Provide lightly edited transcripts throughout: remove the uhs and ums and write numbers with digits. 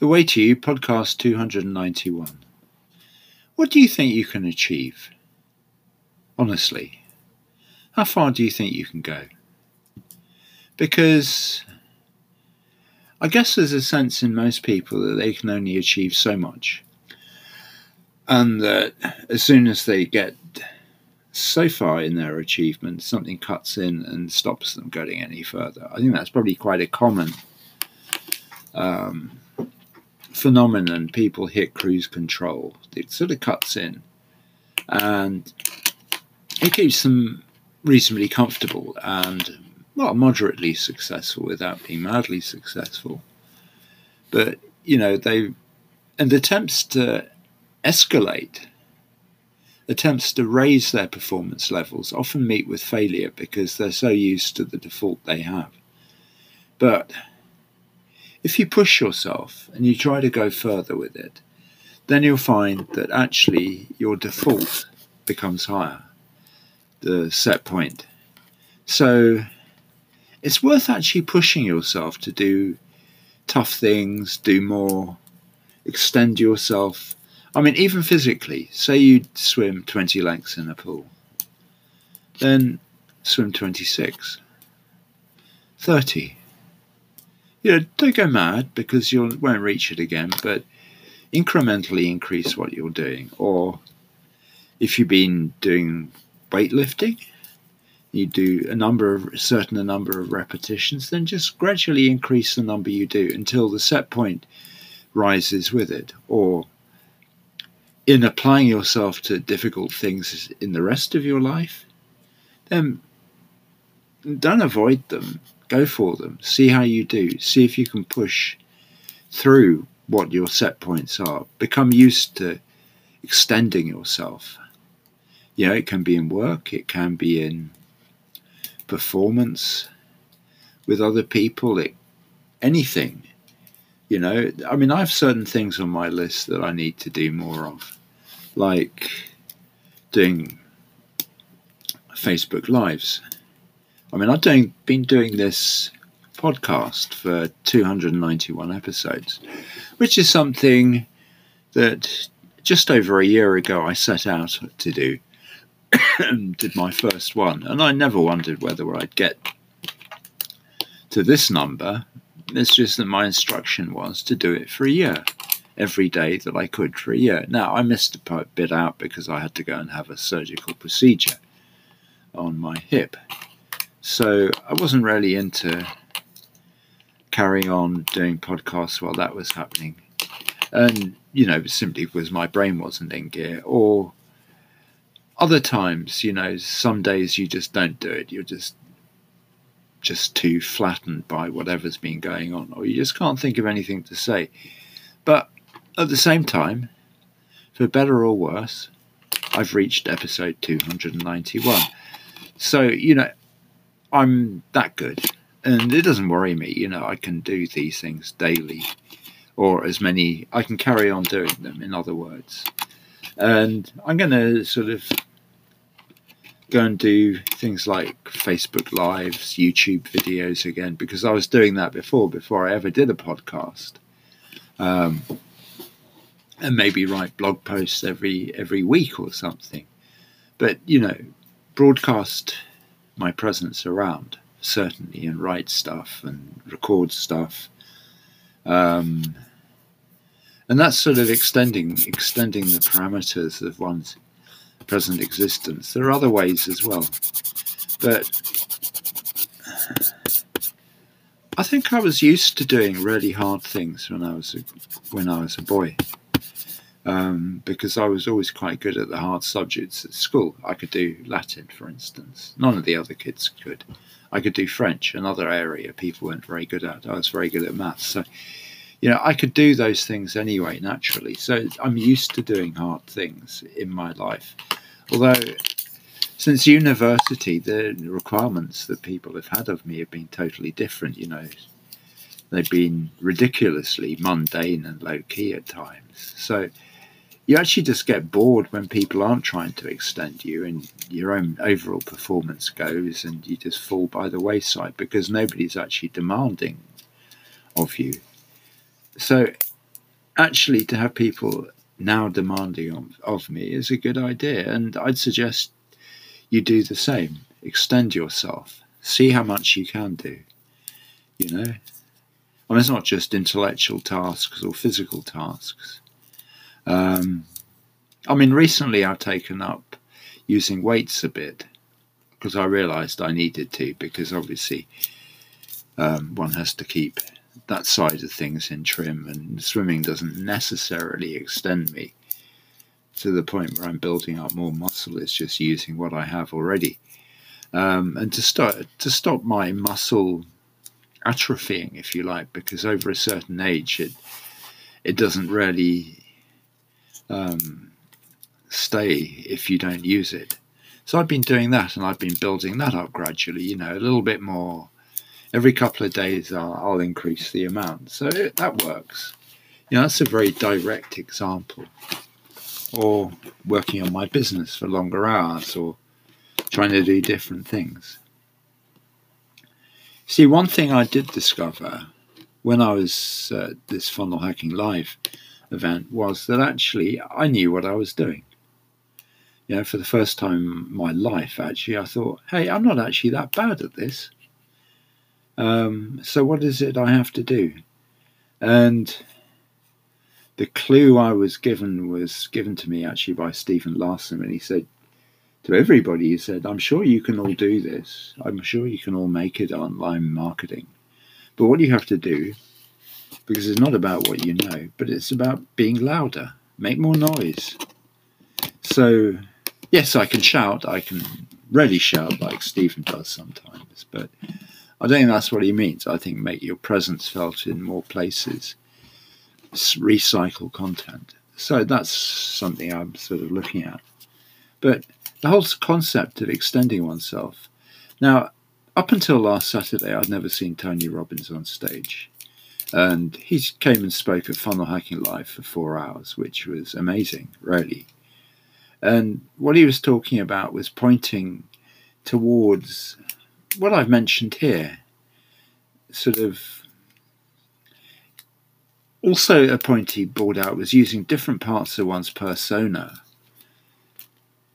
The Way to You, podcast 291. What do you think you can achieve? Honestly, how far do you think you can go? Because I guess there's a sense in most people that they can only achieve so much. And that as soon as they get so far in their achievement, something cuts in and stops them going any further. I think that's probably quite a common phenomenon. People hit cruise control. It sort of cuts in and it keeps them reasonably comfortable and, well, moderately successful without being madly successful. But, you know, attempts to escalate, attempts to raise their performance levels often meet with failure because they're so used to the default they have. But if you push yourself and you try to go further with it, then you'll find that actually your default becomes higher, the set point. So it's worth actually pushing yourself to do tough things, do more, extend yourself. I mean, even physically, say you swim 20 lengths in a pool, then swim 26, 30. You know, don't go mad because you won't reach it again, but incrementally increase what you're doing. Or if you've been doing weightlifting, you do a certain number of repetitions, then just gradually increase the number you do until the set point rises with it. Or in applying yourself to difficult things in the rest of your life, then don't avoid them. Go for them. See how you do. See if you can push through what your set points are. Become used to extending yourself. You know, it can be in work. It can be in performance with other people. Anything. You know, I mean, I have certain things on my list that I need to do more of. Like doing Facebook Lives. I mean, I've been doing this podcast for 291 episodes, which is something that just over a year ago I set out to do and did my first one. And I never wondered whether I'd get to this number. It's just that my instruction was to do it for a year, every day that I could for a year. Now, I missed a bit out because I had to go and have a surgical procedure on my hip. So I wasn't really into carrying on doing podcasts while that was happening. And, you know, simply because my brain wasn't in gear. Or other times, you know, some days you just don't do it. You're just too flattened by whatever's been going on. Or you just can't think of anything to say. But at the same time, for better or worse, I've reached episode 291. So, you know, I'm that good, and it doesn't worry me. You know, I can do these things daily, or as many, I can carry on doing them, in other words. And I'm going to sort of go and do things like Facebook Lives, YouTube videos again, because I was doing that before I ever did a podcast. And maybe write blog posts every week or something. But, you know, broadcast my presence around, certainly, and write stuff and record stuff, and that's sort of extending the parameters of one's present existence. There are other ways as well, but I think I was used to doing really hard things when I was a boy, because I was always quite good at the hard subjects at school. I could do Latin, for instance. None of the other kids could. I could do French, another area people weren't very good at. I was very good at maths. So, you know, I could do those things anyway, naturally. So I'm used to doing hard things in my life. Although, since university, the requirements that people have had of me have been totally different, you know. They've been ridiculously mundane and low-key at times. So you actually just get bored when people aren't trying to extend you and your own overall performance goes, and you just fall by the wayside because nobody's actually demanding of you. So actually to have people now demanding of me is a good idea. And I'd suggest you do the same. Extend yourself. See how much you can do, you know. And it's not just intellectual tasks or physical tasks. I mean, recently I've taken up using weights a bit because I realised I needed to, because obviously one has to keep that side of things in trim, and swimming doesn't necessarily extend me to the point where I'm building up more muscle. It's just using what I have already. And to stop my muscle atrophying, if you like, because over a certain age it doesn't really stay if you don't use it. So I've been doing that, and I've been building that up gradually, you know, a little bit more. Every couple of days I'll increase the amount. So that works. You know, that's a very direct example. Or working on my business for longer hours, or trying to do different things. See, one thing I did discover when I was at this Funnel Hacking Live event was that actually I knew what I was doing. You know, for the first time in my life, actually, I thought, hey, I'm not actually that bad at this. So what is it I have to do? And the clue I was given to me actually by Stephen Larsen, and he said to everybody, he said, I'm sure you can all do this. I'm sure you can all make it online marketing. But what you have to do, because it's not about what you know, but it's about being louder, make more noise. So, yes, I can shout. I can really shout like Stephen does sometimes, but I don't think that's what he means. I think make your presence felt in more places. Recycle content. So that's something I'm sort of looking at. But the whole concept of extending oneself. Now, up until last Saturday, I'd never seen Tony Robbins on stage. And he came and spoke at Funnel Hacking Live for 4 hours, which was amazing, really. And what he was talking about was pointing towards what I've mentioned here. Sort of also a point he brought out was using different parts of one's persona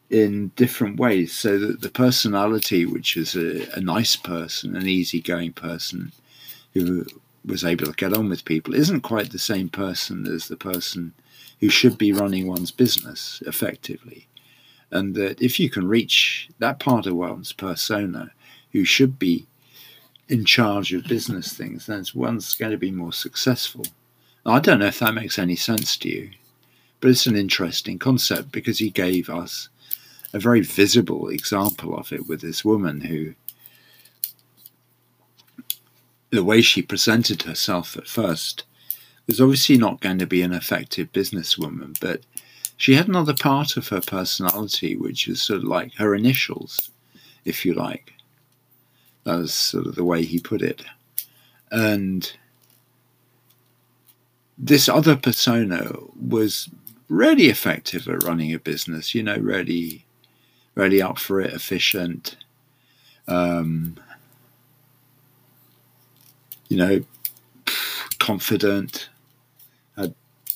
in different ways, so that the personality, which is a nice person, an easygoing person who was able to get on with people, isn't quite the same person as the person who should be running one's business effectively. And that if you can reach that part of one's persona who should be in charge of business things, then one's going to be more successful. Now, I don't know if that makes any sense to you, but it's an interesting concept, because he gave us a very visible example of it with this woman who, the way she presented herself at first, was obviously not going to be an effective businesswoman, but she had another part of her personality, which was sort of like her initials, if you like. That was sort of the way he put it. And this other persona was really effective at running a business, you know, really up for it, efficient, you know, confident, had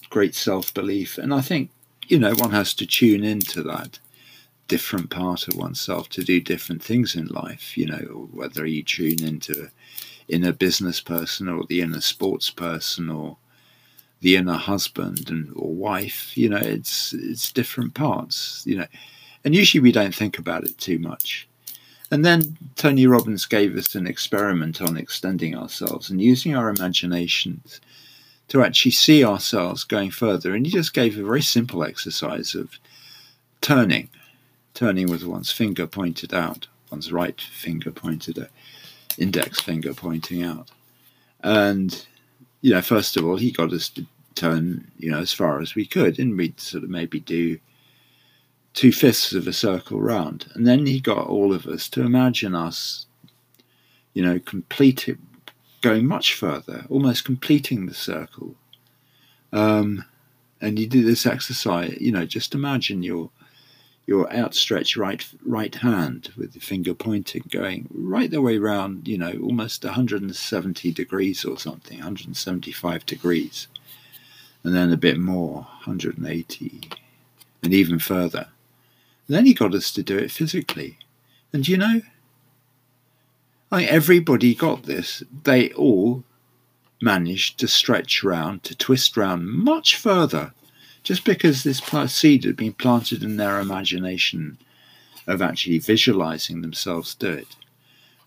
great self-belief. And I think, you know, one has to tune into that different part of oneself to do different things in life, you know, whether you tune into inner business person or the inner sports person or the inner husband and or wife, you know, it's different parts, you know, and usually we don't think about it too much. And then Tony Robbins gave us an experiment on extending ourselves and using our imaginations to actually see ourselves going further. And he just gave a very simple exercise of turning with one's finger pointed out, one's right finger pointed out, index finger pointing out. And you know, first of all, he got us to turn, you know, as far as we could, and we'd sort of maybe do 2/5 of a circle round. And then he got all of us to imagine us, you know, complete it, going much further, almost completing the circle. And you do this exercise, you know, just imagine your outstretched right hand with the finger pointing, going right the way round, you know, almost 170 degrees or something, 175 degrees. and then a bit more, 180, and even further. And then he got us to do it physically. And you know, everybody got this. They all managed to stretch round, to twist round much further, just because this seed had been planted in their imagination of actually visualizing themselves do it.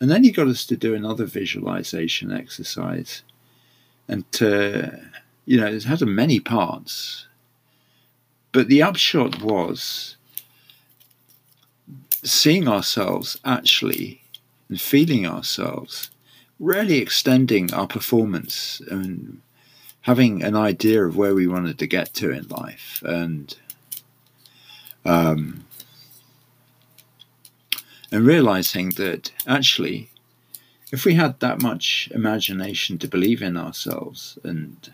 And then he got us to do another visualization exercise. And to, you know, it had many parts. But the upshot was seeing ourselves actually and feeling ourselves, really extending our performance and having an idea of where we wanted to get to in life. And realizing that actually, if we had that much imagination to believe in ourselves and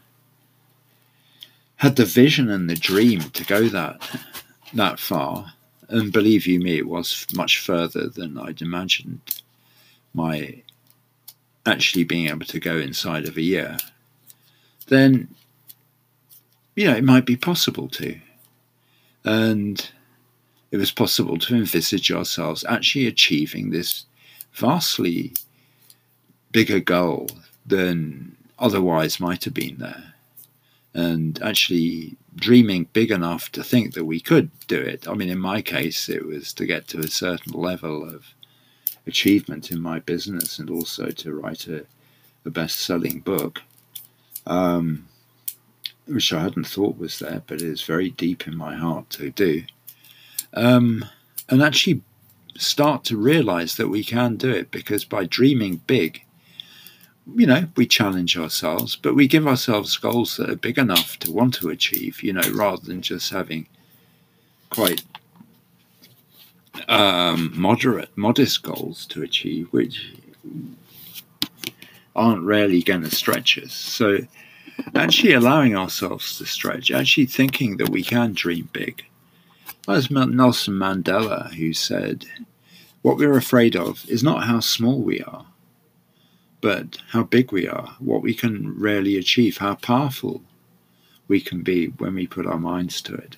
had the vision and the dream to go that far, and believe you me, it was much further than I'd imagined my actually being able to go inside of a year, then, you know, it might be possible to. And it was possible to envisage ourselves actually achieving this vastly bigger goal than otherwise might have been there. And actually dreaming big enough to think that we could do it. I mean, in my case, it was to get to a certain level of achievement in my business and also to write a best-selling book, which I hadn't thought was there, but it is very deep in my heart to do. And actually start to realize that we can do it, because by dreaming big, you know, we challenge ourselves, but we give ourselves goals that are big enough to want to achieve, you know, rather than just having quite modest goals to achieve, which aren't really going to stretch us. So actually allowing ourselves to stretch, actually thinking that we can dream big. As Nelson Mandela, who said, what we're afraid of is not how small we are, but how big we are, what we can really achieve, how powerful we can be when we put our minds to it.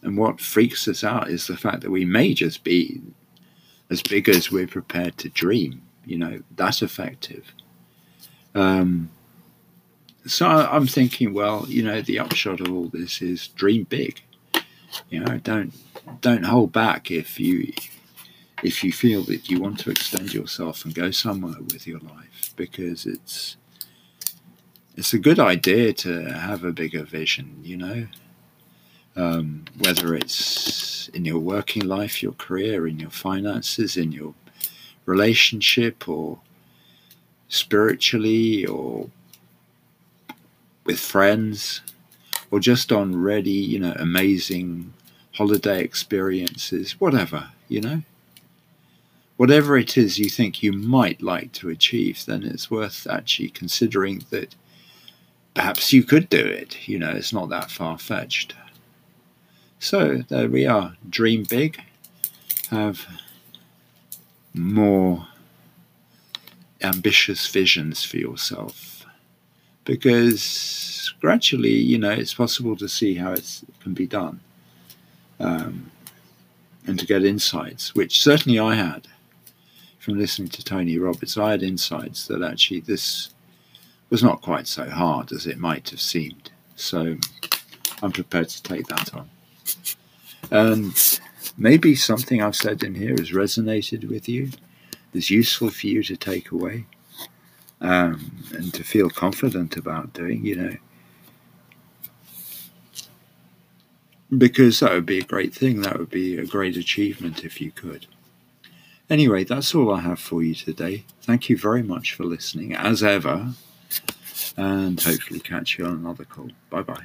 And what freaks us out is the fact that we may just be as big as we're prepared to dream, you know, that's effective. So I'm thinking, well, you know, the upshot of all this is dream big. You know, don't hold back if you feel that you want to extend yourself and go somewhere with your life, because it's a good idea to have a bigger vision, you know, whether it's in your working life, your career, in your finances, in your relationship, or spiritually, or with friends, or just on really, you know, amazing holiday experiences, whatever, you know. Whatever it is you think you might like to achieve, then it's worth actually considering that perhaps you could do it. You know, it's not that far-fetched. So there we are. Dream big. Have more ambitious visions for yourself. Because gradually, you know, it's possible to see how it can be done. And to get insights, which certainly I had from listening to Tony Robbins. I had insights that actually this was not quite so hard as it might have seemed. So I'm prepared to take that on. And maybe something I've said in here has resonated with you, is useful for you to take away and to feel confident about doing, you know. Because that would be a great thing. That would be a great achievement if you could. Anyway, that's all I have for you today. Thank you very much for listening, as ever. And hopefully catch you on another call. Bye-bye.